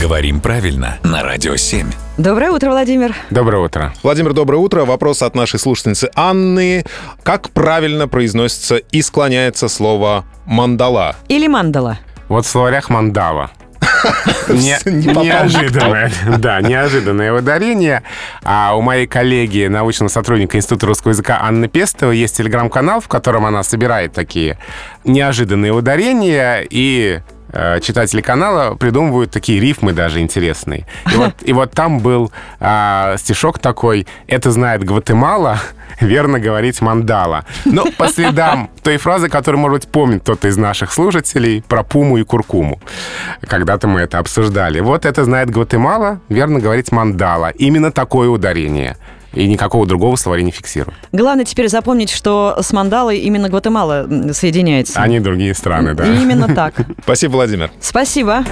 Говорим правильно на Радио 7. Доброе утро, Владимир. Доброе утро. Владимир, доброе утро. Вопрос от нашей слушательницы Анны. Как правильно произносится и склоняется слово «мандала»? Или «мандала». Вот в словарях «мандала». Неожиданное. Да, неожиданное ударение. А у моей коллеги, научного сотрудника Института русского языка Анны Пестовой, есть телеграм-канал, в котором она собирает такие неожиданные ударения, и читатели канала придумывают такие рифмы даже интересные. И вот там был стишок такой: «Это знает Гватемала, верно говорить мандала». Ну, по следам той фразы, которую, может быть, помнит кто-то из наших слушателей про пуму и куркуму. Когда-то мы это обсуждали. Вот «это знает Гватемала, верно говорить мандала». Именно такое ударение. И никакого другого словаря не фиксируют. Главное теперь запомнить, что с мандалой именно Гватемала соединяется. А не другие страны, да. И именно так. Спасибо, Владимир. Спасибо.